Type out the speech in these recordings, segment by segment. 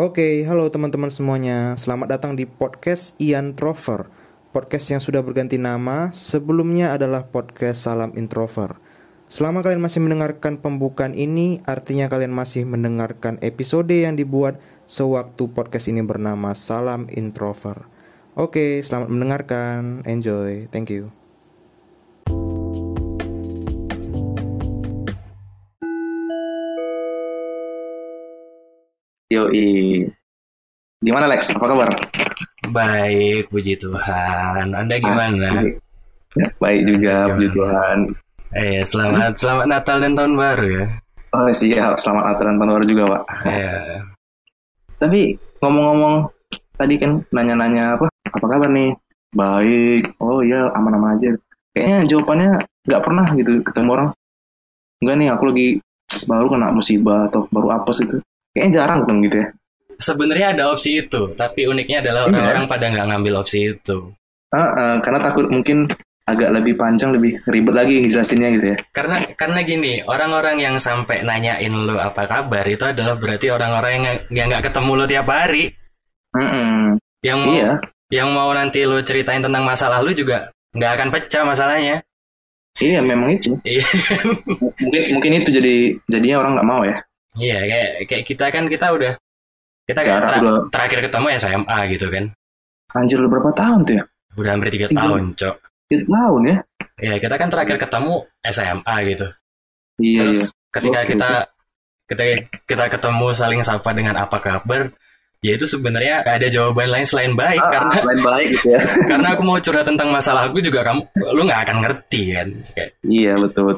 Oke, halo teman-teman semuanya. Selamat datang di podcast Ian Trover. Podcast yang sudah berganti nama, sebelumnya adalah podcast Salam Introver. Selama kalian masih mendengarkan pembukaan ini, artinya kalian masih mendengarkan episode yang dibuat sewaktu podcast ini bernama Salam Introver. Oke, selamat mendengarkan. Enjoy. Thank you. Yoi. Gimana Lex? Apa kabar? Baik, puji Tuhan. Anda gimana? Ya, baik juga, puji Tuhan. Selamat Natal dan Tahun Baru ya. Oh siap, selamat Natal dan Tahun Baru juga Pak. Tapi ngomong-ngomong tadi kan nanya-nanya apa kabar nih? Baik. Oh iya, aman-aman aja. Kayaknya jawabannya nggak pernah gitu ketemu orang. Enggak nih, aku lagi baru kena musibah atau baru apes gitu. Kayaknya jarang ketemu gitu ya. Sebenarnya ada opsi itu, tapi uniknya adalah orang-orang pada nggak ngambil opsi itu. Karena takut mungkin agak lebih panjang, lebih ribet lagi jelasinnya gitu ya. Karena gini, orang-orang yang sampai nanyain lo apa kabar itu adalah berarti orang-orang yang nggak ketemu lo tiap hari. Yang mau nanti lo ceritain tentang masalah lo juga nggak akan pecah masalahnya. Iya, memang itu. mungkin itu jadinya orang nggak mau ya. Iya, kayak kita terakhir ketemu SMA gitu kan. Anjir, udah berapa tahun tuh ya? Udah hampir 3 tahun, Cok. 3 tahun ya? Iya, kita kan terakhir ketemu SMA gitu. Iya. Terus ketika kita ketemu saling sapa dengan apa kabar, ya itu sebenarnya ada jawaban lain selain baik karena selain baik gitu ya. Karena aku mau curhat tentang masalah aku juga, lu enggak akan ngerti kan. Iya, betul.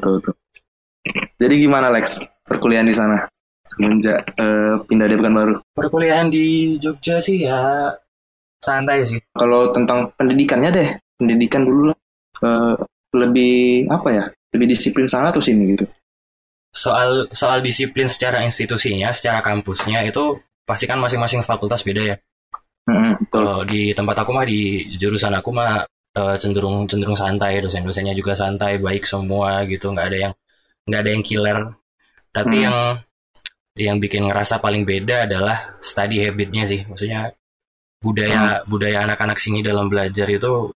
Jadi gimana Lex, perkuliahan di sana semenjak pindah dari Pekanbaru? Perkuliahan di Jogja sih ya santai sih. Kalau tentang pendidikannya deh, pendidikan dulu lah. Lebih apa ya? Lebih disiplin sana atau sini gitu? Soal disiplin secara institusinya, secara kampusnya itu pasti kan masing-masing fakultas beda ya. Kalau di tempat aku mah, di jurusan aku mah cenderung santai, dosen-dosennya juga santai, baik semua gitu, nggak ada yang killer. Tapi yang bikin ngerasa paling beda adalah study habitnya sih, maksudnya budaya anak-anak sini dalam belajar itu,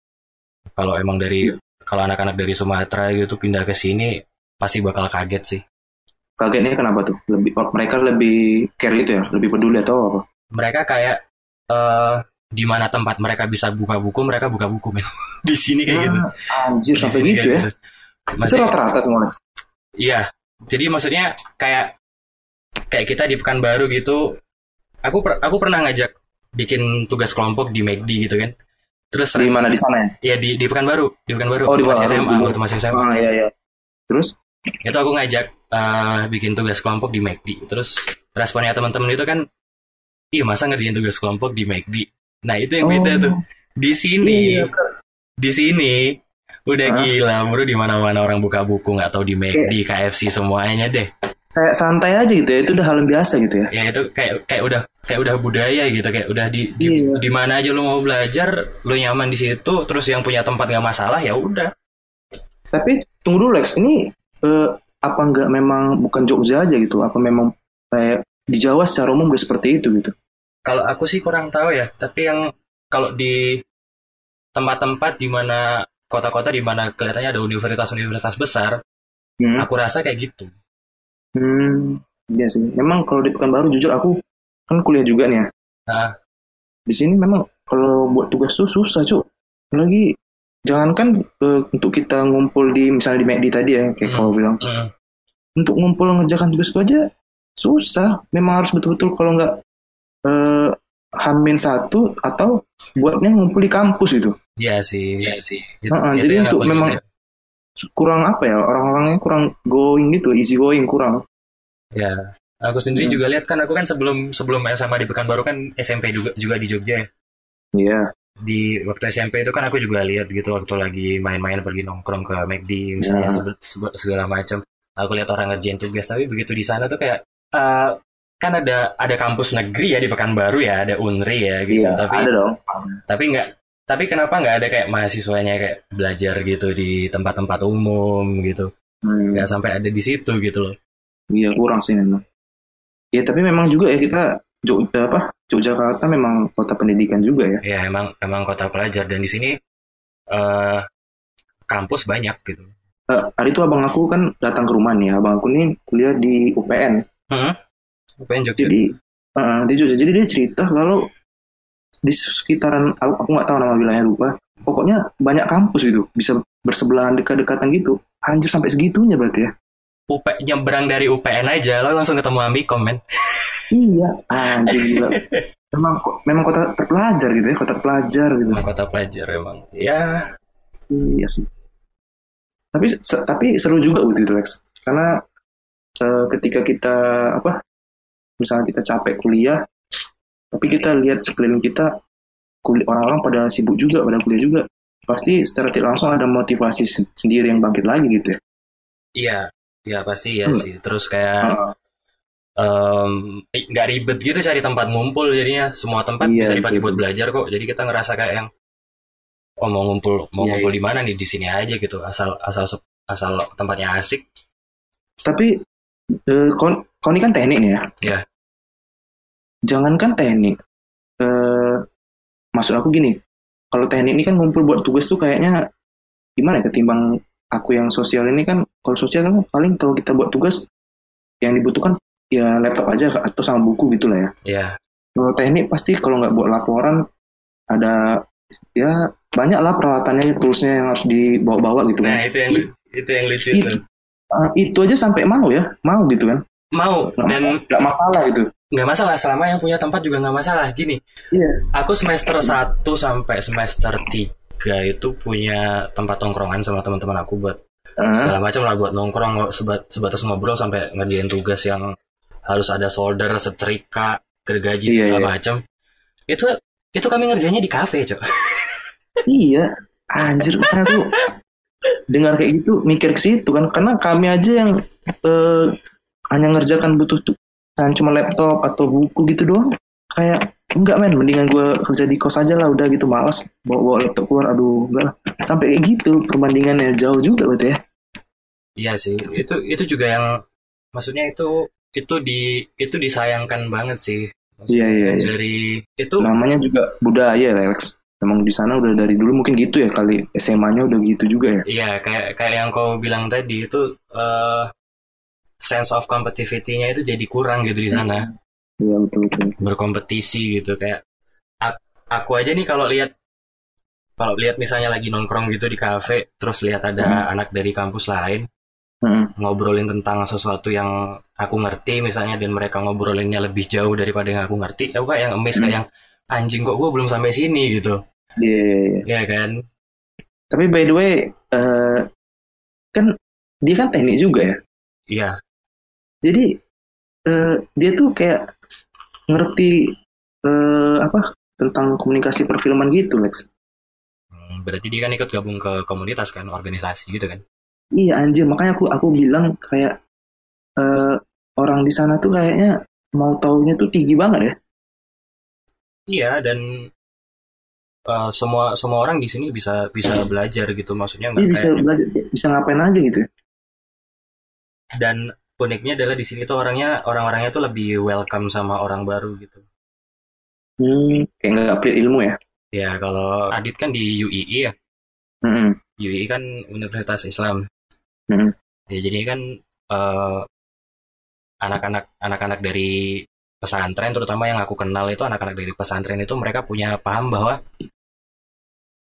kalau anak-anak dari Sumatera gitu pindah ke sini pasti bakal kaget sih. Kagetnya kenapa tuh? Mereka lebih care gitu ya, lebih peduli atau apa? Mereka kayak di mana tempat mereka bisa buka buku men. Di sini kayak gitu. Anjir, sampai gitu ya? Itu rata-rata semua. Iya, jadi maksudnya kayak kita di Pekanbaru gitu, aku pernah ngajak bikin tugas kelompok di McD gitu kan. Terus di mana di sana ya? Iya, di Pekanbaru. Di Pekanbaru. Oh, di SMA, waktu masih SMA. Oh, iya. Terus itu aku ngajak bikin tugas kelompok di McD. Terus responnya teman-teman itu kan, "Ih, masa ngerjain tugas kelompok di McD?" Nah, itu yang beda tuh. Di sini. Iya. Di sini udah gila, bro, di mana-mana orang buka buku, nggak tahu di McD, KFC semuanya deh. Kayak santai aja gitu ya, itu udah hal biasa gitu ya. Ya itu kayak udah budaya gitu, kayak udah di mana aja lu mau belajar, lu nyaman di situ, terus yang punya tempat nggak masalah ya udah. Tapi tunggu dulu Lex, ini apa nggak memang bukan Jogja aja gitu? Apa memang kayak di Jawa secara umum udah seperti itu gitu? Kalau aku sih kurang tahu ya, tapi yang kalau di tempat-tempat di mana kota-kota di mana kelihatannya ada universitas-universitas besar, aku rasa kayak gitu. Iya sih. Memang kalau di Pekanbaru, jujur aku kan kuliah juga nih ya. Di sini memang kalau buat tugas tuh susah, Cuk. Lagi jangankan untuk kita ngumpul di misalnya di McD tadi ya, kayak kau bilang. Untuk ngumpul ngerjakan tugas itu aja susah. Memang harus betul-betul kalau nggak H-1 atau buatnya ngumpul di kampus gitu. Iya sih. Iya sih. Jadi untuk memang kurang apa ya, orang-orangnya kurang going gitu, easy going kurang. Ya, aku sendiri juga lihat kan, aku kan sebelum SMA di Pekanbaru kan SMP juga di Jogja ya. Iya. Di waktu SMP itu kan aku juga lihat gitu, waktu lagi main-main pergi nongkrong ke McD misalnya segala macam. Aku lihat orang ngerjain tugas, tapi begitu di sana tuh kayak kan ada kampus negeri ya di Pekanbaru ya, ada UNRI ya gitu. Iya, tapi ada dong. Tapi kenapa nggak ada kayak mahasiswanya kayak belajar gitu di tempat-tempat umum gitu? Nggak sampai ada di situ gitu loh. Iya, kurang sih memang. Ya tapi memang juga ya kita Yogyakarta memang kota pendidikan juga ya? Iya, emang kota pelajar, dan di sini kampus banyak gitu. Hari itu abang aku kan datang ke rumah nih, abang aku nih kuliah di UPN. UPN Jogja. Di Jogja, jadi dia cerita kalau di sekitaran, aku nggak tahu nama wilayahnya, lupa. Pokoknya banyak kampus gitu, bisa bersebelahan dekat-dekatan gitu. Anjir, sampai segitunya berarti ya? Nyebrang dari UPN aja, lo langsung ketemu Amikom, men. Iya, anjir gila. Memang kota terpelajar gitu ya, emang. Ya. Iya sih. Tapi seru juga gitu, Lex. Karena ketika kita misalnya kita capek kuliah, tapi kita lihat sekeliling kita orang-orang pada sibuk juga, pada kuliah juga, pasti secara tidak langsung ada motivasi sendiri yang bangkit lagi gitu ya. Iya pasti ya sih. Terus kayak nggak ribet gitu cari tempat ngumpul, jadinya semua tempat bisa dipakai buat belajar kok. Jadi kita ngerasa kayak yang mau ngumpul di mana nih, di sini aja gitu, asal tempatnya asik. Tapi kau ini kan teknik nih ya. Iya. Jangankan teknik, maksud aku gini, kalau teknik ini kan ngumpul buat tugas tuh kayaknya gimana ya, ketimbang aku yang sosial ini kan, kalau sosial kan paling kalau kita buat tugas yang dibutuhkan ya laptop aja atau sama buku gitu lah ya. Iya. Kalau teknik pasti kalau nggak buat laporan ada ya banyak lah peralatannya, toolsnya yang harus dibawa-bawa gitu kan. Nah itu yang lucu tuh. Itu aja sampai mau gitu kan. Mau, dan nggak masalah gitu. Nggak masalah, selama yang punya tempat juga nggak masalah. Gini, aku semester 1 sampai semester 3 itu punya tempat tongkrongan sama teman-teman aku buat segala macam lah, buat nongkrong, sebatas ngobrol sampai ngerjain tugas yang harus ada solder, setrika, gergaji segala macam. Itu kami ngerjainnya di kafe, Cok. Iya, anjir. Karena aku dengar kayak gitu, mikir ke situ kan. Karena kami aja yang hanya ngerjakan butuh cuma laptop atau buku gitu doang. Kayak, enggak men, mendingan gue kerja di kos aja lah, udah gitu, malas. Bawa laptop keluar, aduh, enggak lah. Sampai kayak gitu, perbandingannya jauh juga berarti ya. Iya sih, itu juga yang, maksudnya itu disayangkan banget sih. Iya. Dari itu namanya juga budaya, Lex. Emang di sana udah dari dulu mungkin gitu ya, kali SMA-nya udah gitu juga ya. Iya, kayak yang kau bilang tadi itu sense of competitivity-nya itu jadi kurang gitu di sana. Iya, betul. Berkompetisi gitu, kayak aku aja nih kalau lihat misalnya lagi nongkrong gitu di kafe, terus lihat ada anak dari kampus lain ngobrolin tentang sesuatu yang aku ngerti misalnya, dan mereka ngobrolinnya lebih jauh daripada yang aku ngerti, aku kayak yang amazed, kayak yang anjing, kok gue belum sampai sini gitu. Iya kan. Tapi by the way kan dia kan teknik juga ya. Iya. Jadi dia tuh kayak ngerti tentang komunikasi perfilman gitu, Lex. Berarti dia kan ikut gabung ke komunitas kan, organisasi gitu kan. Iya anjir, makanya aku bilang kayak orang di sana tuh kayaknya mau taunya tuh tinggi banget ya. Iya, dan semua orang di sini bisa belajar gitu, maksudnya nggak kayak bisa ngapain aja gitu. Dan uniknya adalah di sini tuh orang-orangnya tuh lebih welcome sama orang baru gitu. Kayak nggak pelit ilmu ya? Ya, kalau Adit kan di UII ya. UII kan Universitas Islam. Ya, jadi kan anak-anak dari pesantren, terutama yang aku kenal itu anak-anak dari pesantren itu, mereka punya paham bahwa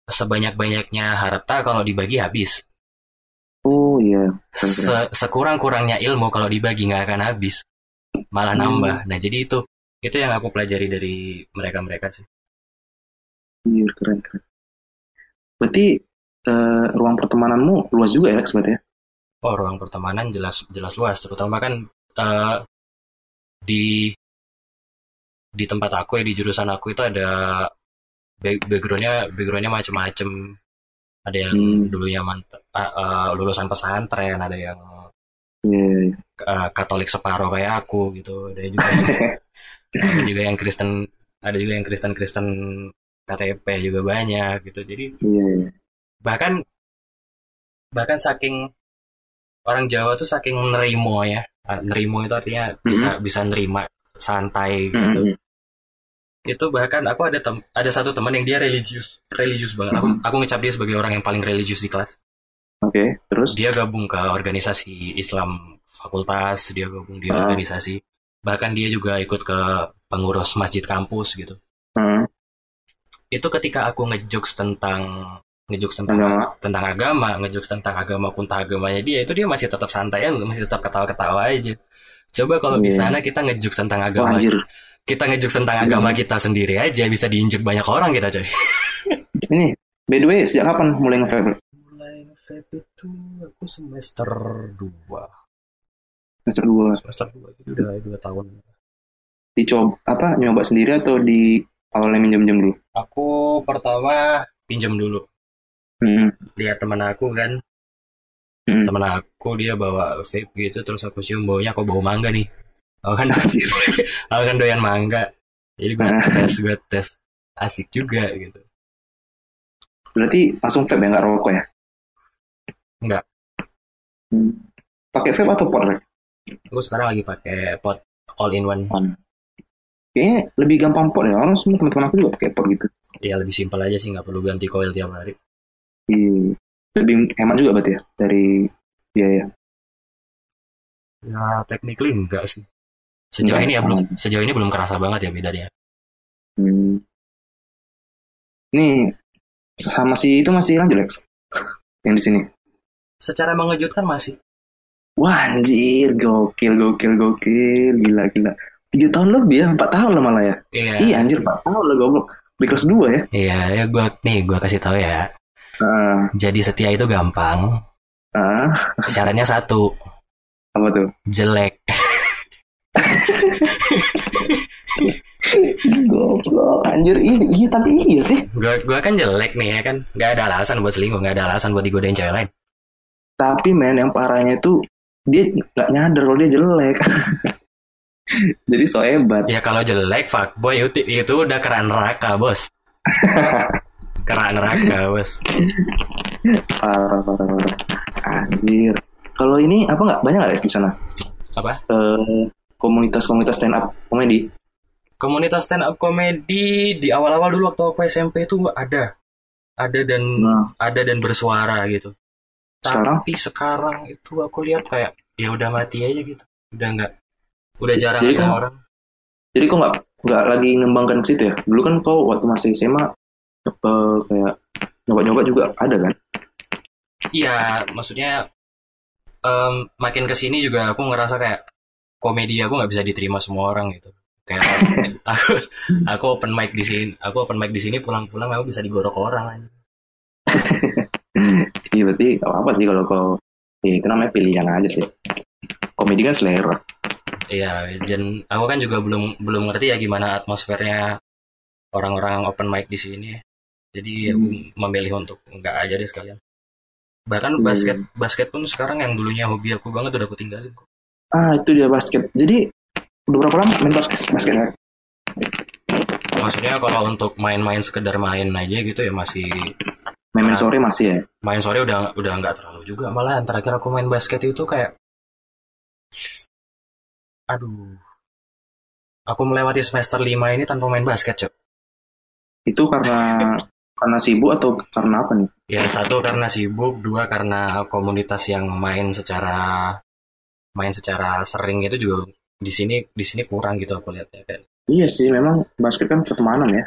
sebanyak-banyaknya harta kalau dibagi habis. Oh iya. Sekurang-kurangnya ilmu kalau dibagi nggak akan habis, malah nambah. Nah jadi itu yang aku pelajari dari mereka sih. Iya, keren. Berarti ruang pertemananmu luas juga ya sebenarnya? Oh, ruang pertemanan jelas luas, terutama kan di tempat aku ya, di jurusan aku itu ada backgroundnya macam-macam. Ada yang dulunya lulusan pesantren, ada yang Katolik separuh kayak aku gitu, ada juga yang Kristen, ada juga yang Kristen KTP juga banyak gitu. Jadi bahkan saking orang Jawa tuh saking nerimo ya, nerimo itu artinya bisa nerima santai gitu, Itu bahkan aku ada satu teman yang dia religius banget. Aku ngecap dia sebagai orang yang paling religius di kelas. Oke, terus dia gabung ke organisasi Islam fakultas, dia gabung di organisasi. Bahkan dia juga ikut ke pengurus masjid kampus gitu. Itu ketika aku ngejokes tentang agama punta agamanya dia, itu dia masih tetap santai, masih tetap ketawa-ketawa aja. Coba kalau di sana kita ngejokes tentang agama. Anjir. Kita ngejokes tentang agama kita sendiri aja, bisa diinjek banyak orang kita, coy. Ini, by the way, sejak kapan mulai nge-vape? Mulai nge-vape itu aku semester 2. Semester 2 itu udah 2 tahun. Dicoba, nyoba sendiri atau di awalnya minjem-minjem dulu? Aku pertama pinjem dulu. Lihat teman aku kan. Teman aku dia bawa vape gitu, terus aku cium baunya, aku bau mangga nih. Aku kan doyan mangga. Jadi gue tes asik juga gitu. Berarti langsung vape ya, nggak rokok ya? Enggak. Pakai vape atau pot? Aku sekarang lagi pakai pot all-in-one. Kayaknya lebih gampang pot ya. Orang semua teman-teman aku juga pakai pot gitu. Iya, lebih simpel aja sih, nggak perlu ganti coil tiap hari. Iya. Lebih hemat juga berarti ya dari biaya. Ya, technically enggak sih. Sejauh ini belum kerasa banget ya bedanya. Nih masih lanjut Lex yang di sini. Secara mengejutkan masih. Wah anjir, gokil gila. 3 tahun lebih ya, 4 tahun lah malah ya. Yeah. Iya anjir 4 tahun lah goblok. Kelas 2 ya. Iya, ya gua kasih tahu ya. Jadi setia itu gampang. Syaratnya satu. Apa tuh? Jelek. Goblok anjir, iya tapi iya sih. Gua kan jelek nih ya kan. Gak ada alasan buat selingkuh, gak ada alasan buat digodain cewek lain. Tapi men yang parahnya tuh dia gak nyadar kalau dia jelek. Jadi so hebat. Ya kalau jelek fuckboy itu udah keran neraka bos. Keran neraka bos. Parah anjir. Kalau ini banyak gak di sana? Apa? Komunitas stand up komedi. Komunitas stand up komedi di awal-awal dulu waktu aku SMP itu ada dan bersuara gitu. Tapi sekarang itu aku lihat kayak ya udah mati aja gitu. Udah jarang ada orang. Jadi kok nggak lagi ngembangkan ke situ ya? Dulu kan kau waktu masih SMA kayak nyoba-nyoba juga ada kan? Iya, maksudnya makin kesini juga aku ngerasa kayak komedi aku nggak bisa diterima semua orang gitu. Kayak aku open mic di sini, pulang-pulang aku bisa digorok orang aja. Iya berarti apa sih kalau itu namanya pilihan aja sih. Komedi kan selera. Iya, dan aku kan juga belum ngerti ya gimana atmosfernya orang-orang open mic di sini. Jadi aku memilih untuk nggak aja deh sekalian. Bahkan basket pun sekarang yang dulunya hobi aku banget udah aku tinggalin kok. Itu dia basket. Jadi udah berapa lama main basket? Maksudnya kalau untuk main-main sekedar main aja gitu ya masih. Main sore masih ya? Main sore udah nggak terlalu juga. Malah terakhir aku main basket itu kayak, aduh, aku melewati semester 5 ini tanpa main basket cok. Itu karena sibuk atau karena apa nih? Ya satu karena sibuk, dua karena komunitas yang main secara sering itu juga di sini kurang gitu aku lihat ya kan. Iya sih memang basket kan pertemanan ya.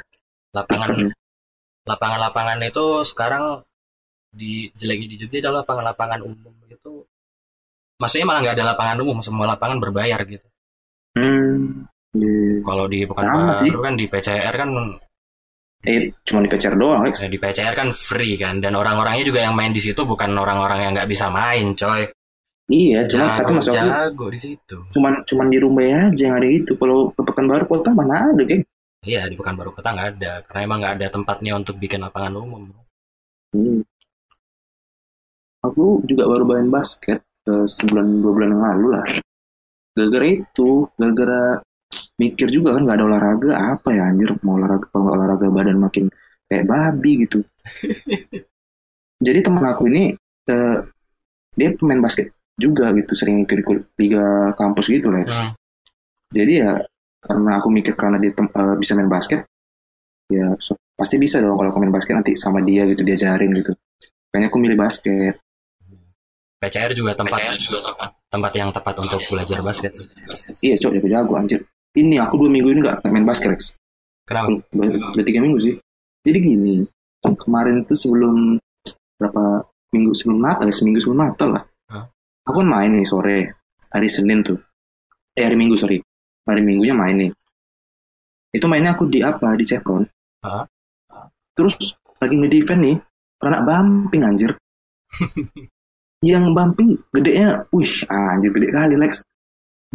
Lapangan-lapangan itu sekarang jelek-jelek adalah lapangan-lapangan umum itu. Maksudnya malah nggak ada lapangan umum, semua lapangan berbayar gitu. Yeah. Kalau di Pekanbaru kan di PCR kan cuma di PCR doang. Ya, di PCR kan free kan dan orang-orangnya juga yang main di situ bukan orang-orang yang nggak bisa main, coy. Iya, cuma tapi masalahnya jago di situ. Cuman di Rumbai aja yang ada itu. Kalau ke Pekanbaru Kota mana ada, geng? Iya, di Pekanbaru Kota nggak ada. Karena emang nggak ada tempatnya untuk bikin lapangan umum. Aku juga baru main basket sebulan 2 bulan yang lalu lah. Gara-gara mikir juga kan nggak ada olahraga apa ya anjir mau olahraga kalau olahraga badan makin kayak babi gitu. Jadi teman aku ini dia pemain basket juga gitu sering ikut liga kampus gitu lah. Jadi ya Karena aku mikir karena dia bisa main basket, ya pasti bisa dong kalau aku main basket nanti sama dia gitu, diajarin gitu. Makanya aku milih basket. PCR juga tempat yang tepat untuk belajar basket. Iya, cok, jago-jago anjir. Ini aku 2 minggu ini nggak main basket, Rex. Kenapa? Udah 3 minggu sih. Jadi gini, kemarin tuh sebelum berapa minggu sebelum Natal, seminggu sebelum Natal lah. Huh? Aku kan main nih sore, hari Senin tuh. Hari Minggu, sorry. Hari Minggunya main nih. Itu mainnya aku di Cepron. Huh? Terus lagi nge-defend nih, anak bumping anjir. Yang bumping gedenya, anjir gede kali, Lex.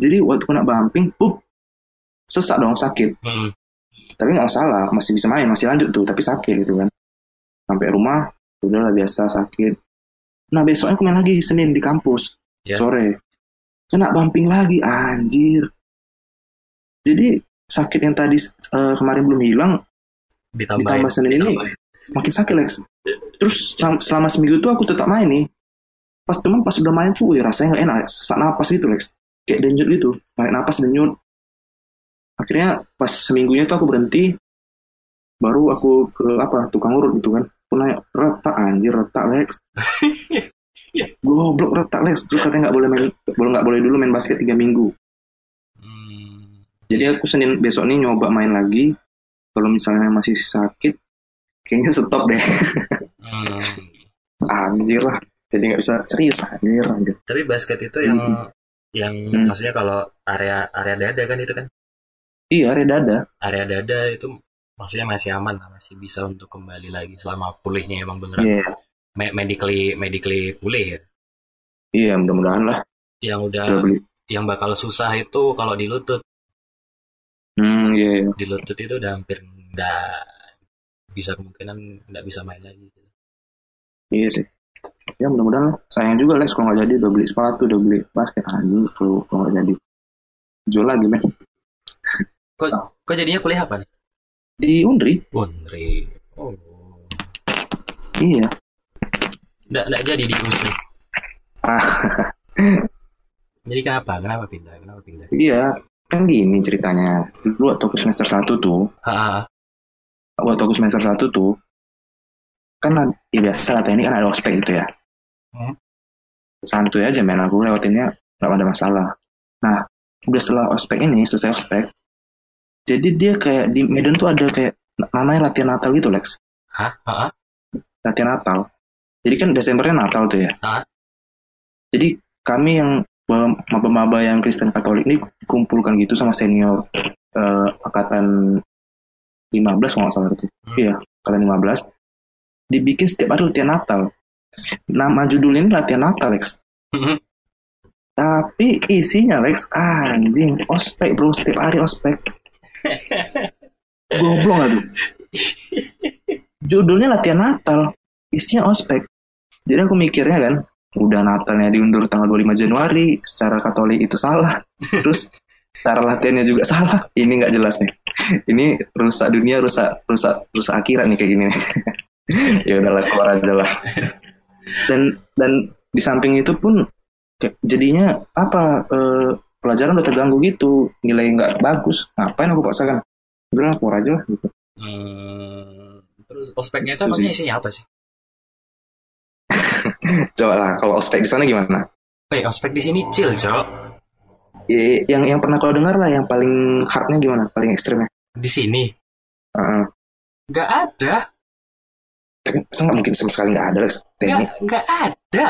Jadi waktu kena bumping, sesak dong, sakit. Hmm. Tapi nggak masalah, masih bisa main, masih lanjut tuh, tapi sakit gitu kan. Sampai rumah, udahlah biasa sakit. Nah besoknya aku main lagi Senin di kampus, sore. Kena bumping lagi, anjir. Jadi sakit yang tadi kemarin belum hilang, ditambah Senin ini makin sakit, Lex. Terus selama seminggu tuh aku tetap main nih. Pas udah main tuh, rasanya nggak enak, sesak napas gitu, Lex. Kayak denyut gitu, tarik napas denyut. Akhirnya pas seminggunya tuh aku berhenti, baru aku ke tukang urut gitu kan. Aku nanya, retak Lex. Goblok, retak Lex. Terus katanya nggak boleh dulu main basket 3 minggu. Jadi aku Senin besok nih nyoba main lagi. Kalau misalnya masih sakit, kayaknya stop deh. Anjir lah, jadi nggak bisa serius anjir. Tapi basket itu yang maksudnya kalau area dada kan itu kan? Iya, area dada itu maksudnya masih aman lah, masih bisa untuk kembali lagi selama pulihnya emang beneran medically pulih ya. Iya, mudah-mudahan lah. Yang bakal susah itu kalau di lutut. Iya. Di lutut itu udah hampir nggak bisa main lagi. Iya sih. Ya mudah-mudahan lah. Sayang juga Lex kalau nggak jadi, udah beli sepatu, udah beli basket anjing, kalau nggak jadi jual lagi men. Kok jadinya kuliah apa? Di Undri. Oh. Iya. Nggak jadi di Undri. Jadi Kenapa pindah? Iya, kan gini ceritanya. Dulu waktu aku semester 1 tuh. Waktu aku semester 1 tuh. Kan ya biasa lah, ini kan ada ospek gitu ya. Santuy aja main aku lewatinnya, nggak ada masalah. Nah, udah selesai ospek, jadi dia kayak di Medan tuh ada kayak namanya latihan Natal gitu, Lex. Latihan Natal. Jadi kan Desembernya Natal tuh ya. Jadi kami yang maba-maba yang Kristen Katolik ini dikumpulkan gitu sama senior angkatan 15 kalau nggak salah itu. Iya, angkatan 15. Dibikin setiap hari latihan Natal. Nama judulnya ini latihan Natal, Lex. Tapi isinya, Lex, anjing, ospek bro, setiap hari ospek. Goblok gak tuh? Judulnya latihan Natal, isinya ospek. Jadi aku mikirnya kan, udah Natalnya diundur tanggal 25 Januari, secara Katolik itu salah. Terus cara latihannya juga salah. Ini nggak jelas nih. Ini rusak dunia, rusak akhirat nih kayak gini. Ya udahlah, keluar aja lah. Dan di samping itu pun jadinya pelajaran udah terganggu gitu, nilai nggak bagus, ngapain aku paksakan? Udah lapor aja lah gitu. Terus ospeknya itu namanya isinya apa sih? Coba lah, kalau ospek di sana gimana? Ospek di sini chill, cok. Yang pernah kau dengar lah, yang paling hardnya gimana? Paling ekstrimnya? Di sini? Nggak ada. Tapi masa nggak mungkin sama sekali nggak ada, Lex? Nggak ada.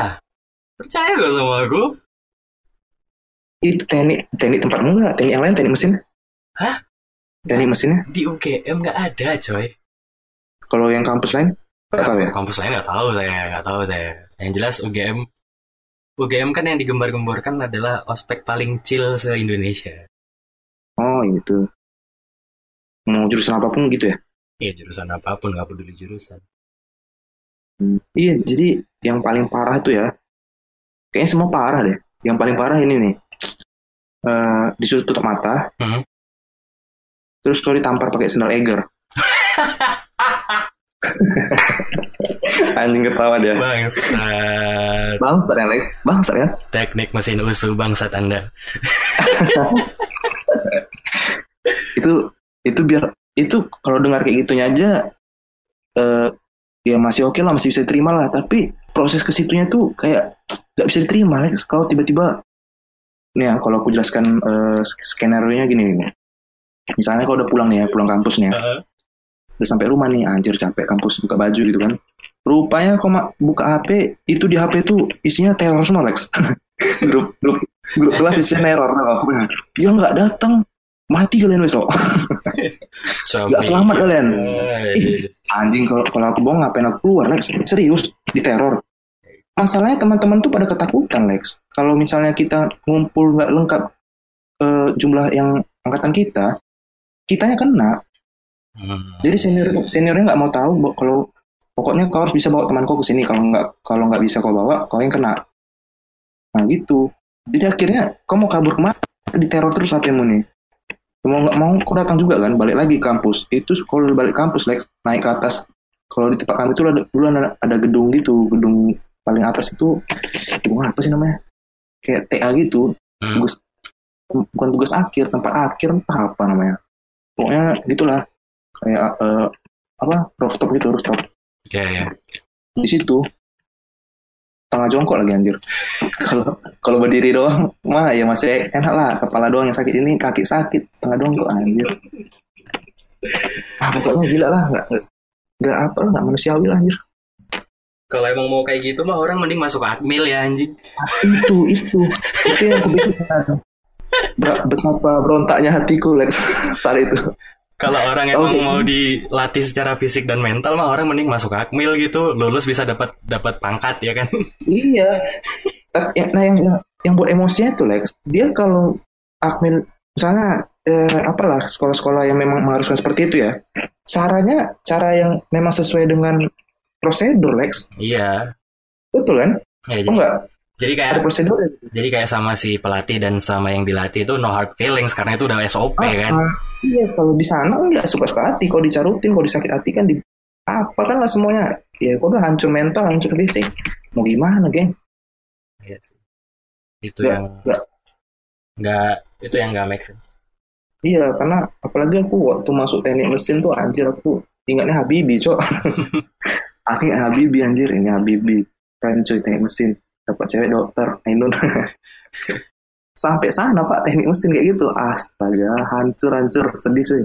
Percaya nggak sama aku? Itu teknik tempatmu nggak? Teknik yang lain, teknik mesin? Teknik mesinnya? Di UGM nggak ada, coy. Kalau yang kampus lain? Kampus lain nggak tahu saya. Yang jelas UGM kan yang digembar-gemborkan adalah ospek paling chill se-Indonesia. Oh, gitu. Mau jurusan apapun gitu ya? Iya, jurusan apapun, nggak peduli jurusan. Iya, jadi yang paling parah tuh ya, kayaknya semua parah deh. Yang paling parah ini nih, disuruh tutup mata, terus kalau ditampar pakai sendal Eger. Anjing, ketawa dia. Bangsat ya, Lex. Bangsat ya. Teknik mesin usuh bangsat Anda. Itu biar itu kalau dengar kayak gitunya aja ya masih oke lah, masih bisa diterima lah, tapi proses kesitunya tuh kayak nggak bisa diterima lah kalau tiba-tiba. Nih ya, kalau aku jelaskan skenario-nya gini nih. Misalnya kalau udah pulang nih ya, pulang kampus nih ya. Udah sampai rumah nih, anjir capek kampus, buka baju gitu kan. Rupanya kalau buka HP, itu di HP tuh isinya teror semua, Lex. grup kelas isinya teror. Dia nggak datang, mati kalian besok. Nggak selamat kalian. Anjing, kalau aku bohong ngapain aku keluar, Lex. Serius, diteror. Masalahnya teman-teman tuh pada ketakutan, Lex. Kalau misalnya kita ngumpul nggak lengkap jumlah yang angkatan kita, kitanya kena. Jadi seniornya nggak mau tahu. Kalau pokoknya kau harus bisa bawa teman kau ke sini. Kalau nggak bisa kau bawa, kau yang kena. Nah gitu. Jadi akhirnya kau mau kabur kemana? Diteror terus HPmu nih. Mau nggak mau kau datang juga kan? Balik lagi kampus. Itu kalau balik kampus, Lex, naik ke atas. Kalau di tempat kami itu dulu ada gedung gitu, gedung paling atas itu apa sih namanya? Kayak TA gitu. Bukan tugas akhir, tempat akhir, entah apa namanya. Pokoknya gitulah. Kayak rooftop gitu, rooftop. Ya. Di situ tengah jongkok lagi anjir. Kalau berdiri doang mah ya masih enak lah, kepala doang yang sakit, ini kaki sakit, setengah jongkok anjir. Ah, pokoknya gila lah, enggak manusiawi lah anjir. Kalau emang mau kayak gitu mah orang mending masuk Akmil ya anjing. Itu yang aku pikirkan. Betapa berontaknya hatiku Lex saat itu. Kalau orang emang mau dilatih secara fisik dan mental mah orang mending masuk Akmil gitu, lulus bisa dapat pangkat ya kan. Iya. Nah yang buat emosinya tuh Lex, dia kalau Akmil misalnya apalah sekolah-sekolah yang memang mengharuskan seperti itu ya. Cara yang memang sesuai dengan prosedur Lex. Iya. Betul kan? Ya, jadi kayak sama si pelatih dan sama yang dilatih itu no hard feelings karena itu udah SOP kan. Iya, kalau di sana enggak suka-suka hati, kalau dicarutin, kalau disakit hati kan kan lah semuanya. Ya kok udah hancur mental, hancur fisik. Mau gimana, geng? Iya sih. Itu yang enggak make sense. Iya, karena apalagi aku waktu masuk teknik mesin tuh anjir aku ingatnya Habibie, cok. Akhirnya Habibie anjir, ini Habibie kan cuy, teknik mesin dapat cewek dokter Ainun. Sampai sana pak teknik mesin kayak gitu, astaga hancur sedih cuy.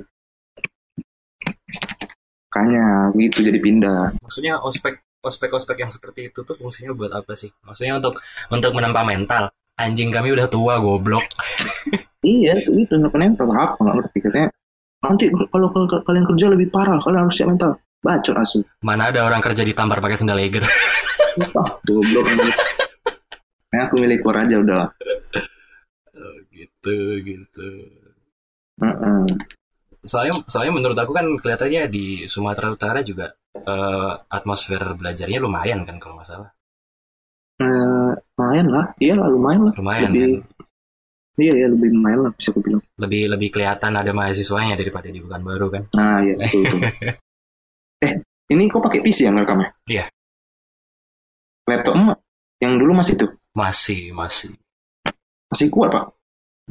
Makanya gitu jadi pindah. Maksudnya ospek yang seperti itu tuh fungsinya buat apa sih? Maksudnya untuk menambah mental. Anjing kami udah tua goblok. Iya itu mental apa nggak ngerti katanya. Nanti kalau kalian kerja lebih parah, kalian harus siap mental. Bacot asli. Mana ada orang kerja ditampar pakai sendal Eiger. Goblok. Nah, aku milih keluar aja udahlah. Oh, gitu. Soalnya menurut aku kan kelihatannya di Sumatera Utara juga atmosfer belajarnya lumayan kan kalau nggak salah. Lumayan lah. Iyalah lumayan lah. Lumayan. Lebih, kan? Iya lebih lumayan lah bisa aku bilang. Lebih kelihatan ada mahasiswanya daripada di Pekanbaru kan. Nah, iya betul. Ini kok pakai PC yang rekamnya? Iya. Laptop emak yang dulu masih tuh? Masih. Masih kuat pak?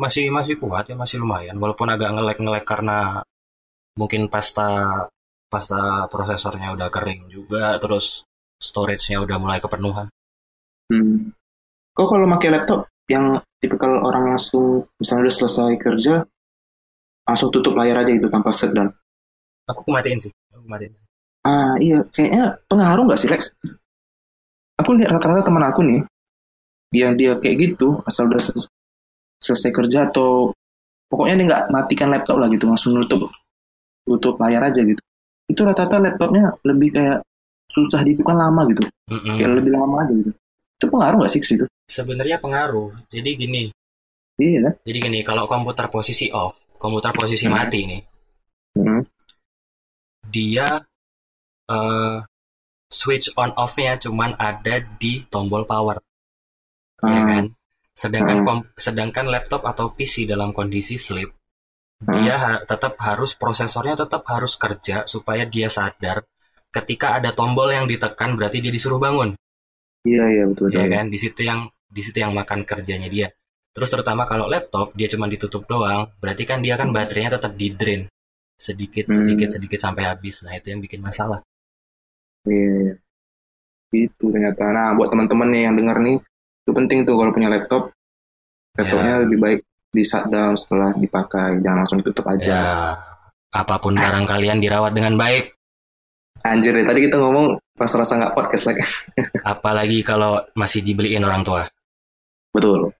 Masih kuat ya, masih lumayan. Walaupun agak ngelag karena mungkin pasta prosesornya udah kering juga, terus storage-nya udah mulai kepenuhan. Kok kalau pakai laptop yang tipikal orang langsung misalnya udah selesai kerja langsung tutup layar aja itu tanpa shutdown? Aku matiin sih. Ah iya, kayaknya pengaruh nggak sih Lex? Aku lihat rata-rata teman aku nih, dia kayak gitu, asal udah selesai kerja atau pokoknya dia nggak matikan laptop lah gitu, langsung tutup layar aja gitu. Itu rata-rata laptopnya lebih kayak susah dibuka lama gitu, kayak lebih lama aja gitu. Itu pengaruh nggak sih ke situ? Sebenarnya pengaruh. Jadi gini. Iya. Jadi gini, kalau komputer posisi off, komputer posisi mati nih, dia switch on off-nya cuman ada di tombol power, ya kan? Sedangkan laptop atau PC dalam kondisi sleep, dia prosesornya tetap harus kerja supaya dia sadar. Ketika ada tombol yang ditekan berarti dia disuruh bangun. Iya betul. Ya kan? Di situ yang makan kerjanya dia. Terus terutama kalau laptop dia cuma ditutup doang, berarti kan dia kan baterainya tetap di drain sedikit sampai habis. Nah itu yang bikin masalah. Iya, itu ternyata. Nah buat teman-teman nih yang dengar nih, itu penting tuh kalau punya laptop, laptopnya lebih baik di shutdown setelah dipakai, jangan langsung ditutup aja. Ya, apapun barang kalian dirawat dengan baik. Anjir deh, tadi kita ngomong pas rasa nggak podcast lagi. Apalagi kalau masih dibeliin orang tua. Betul.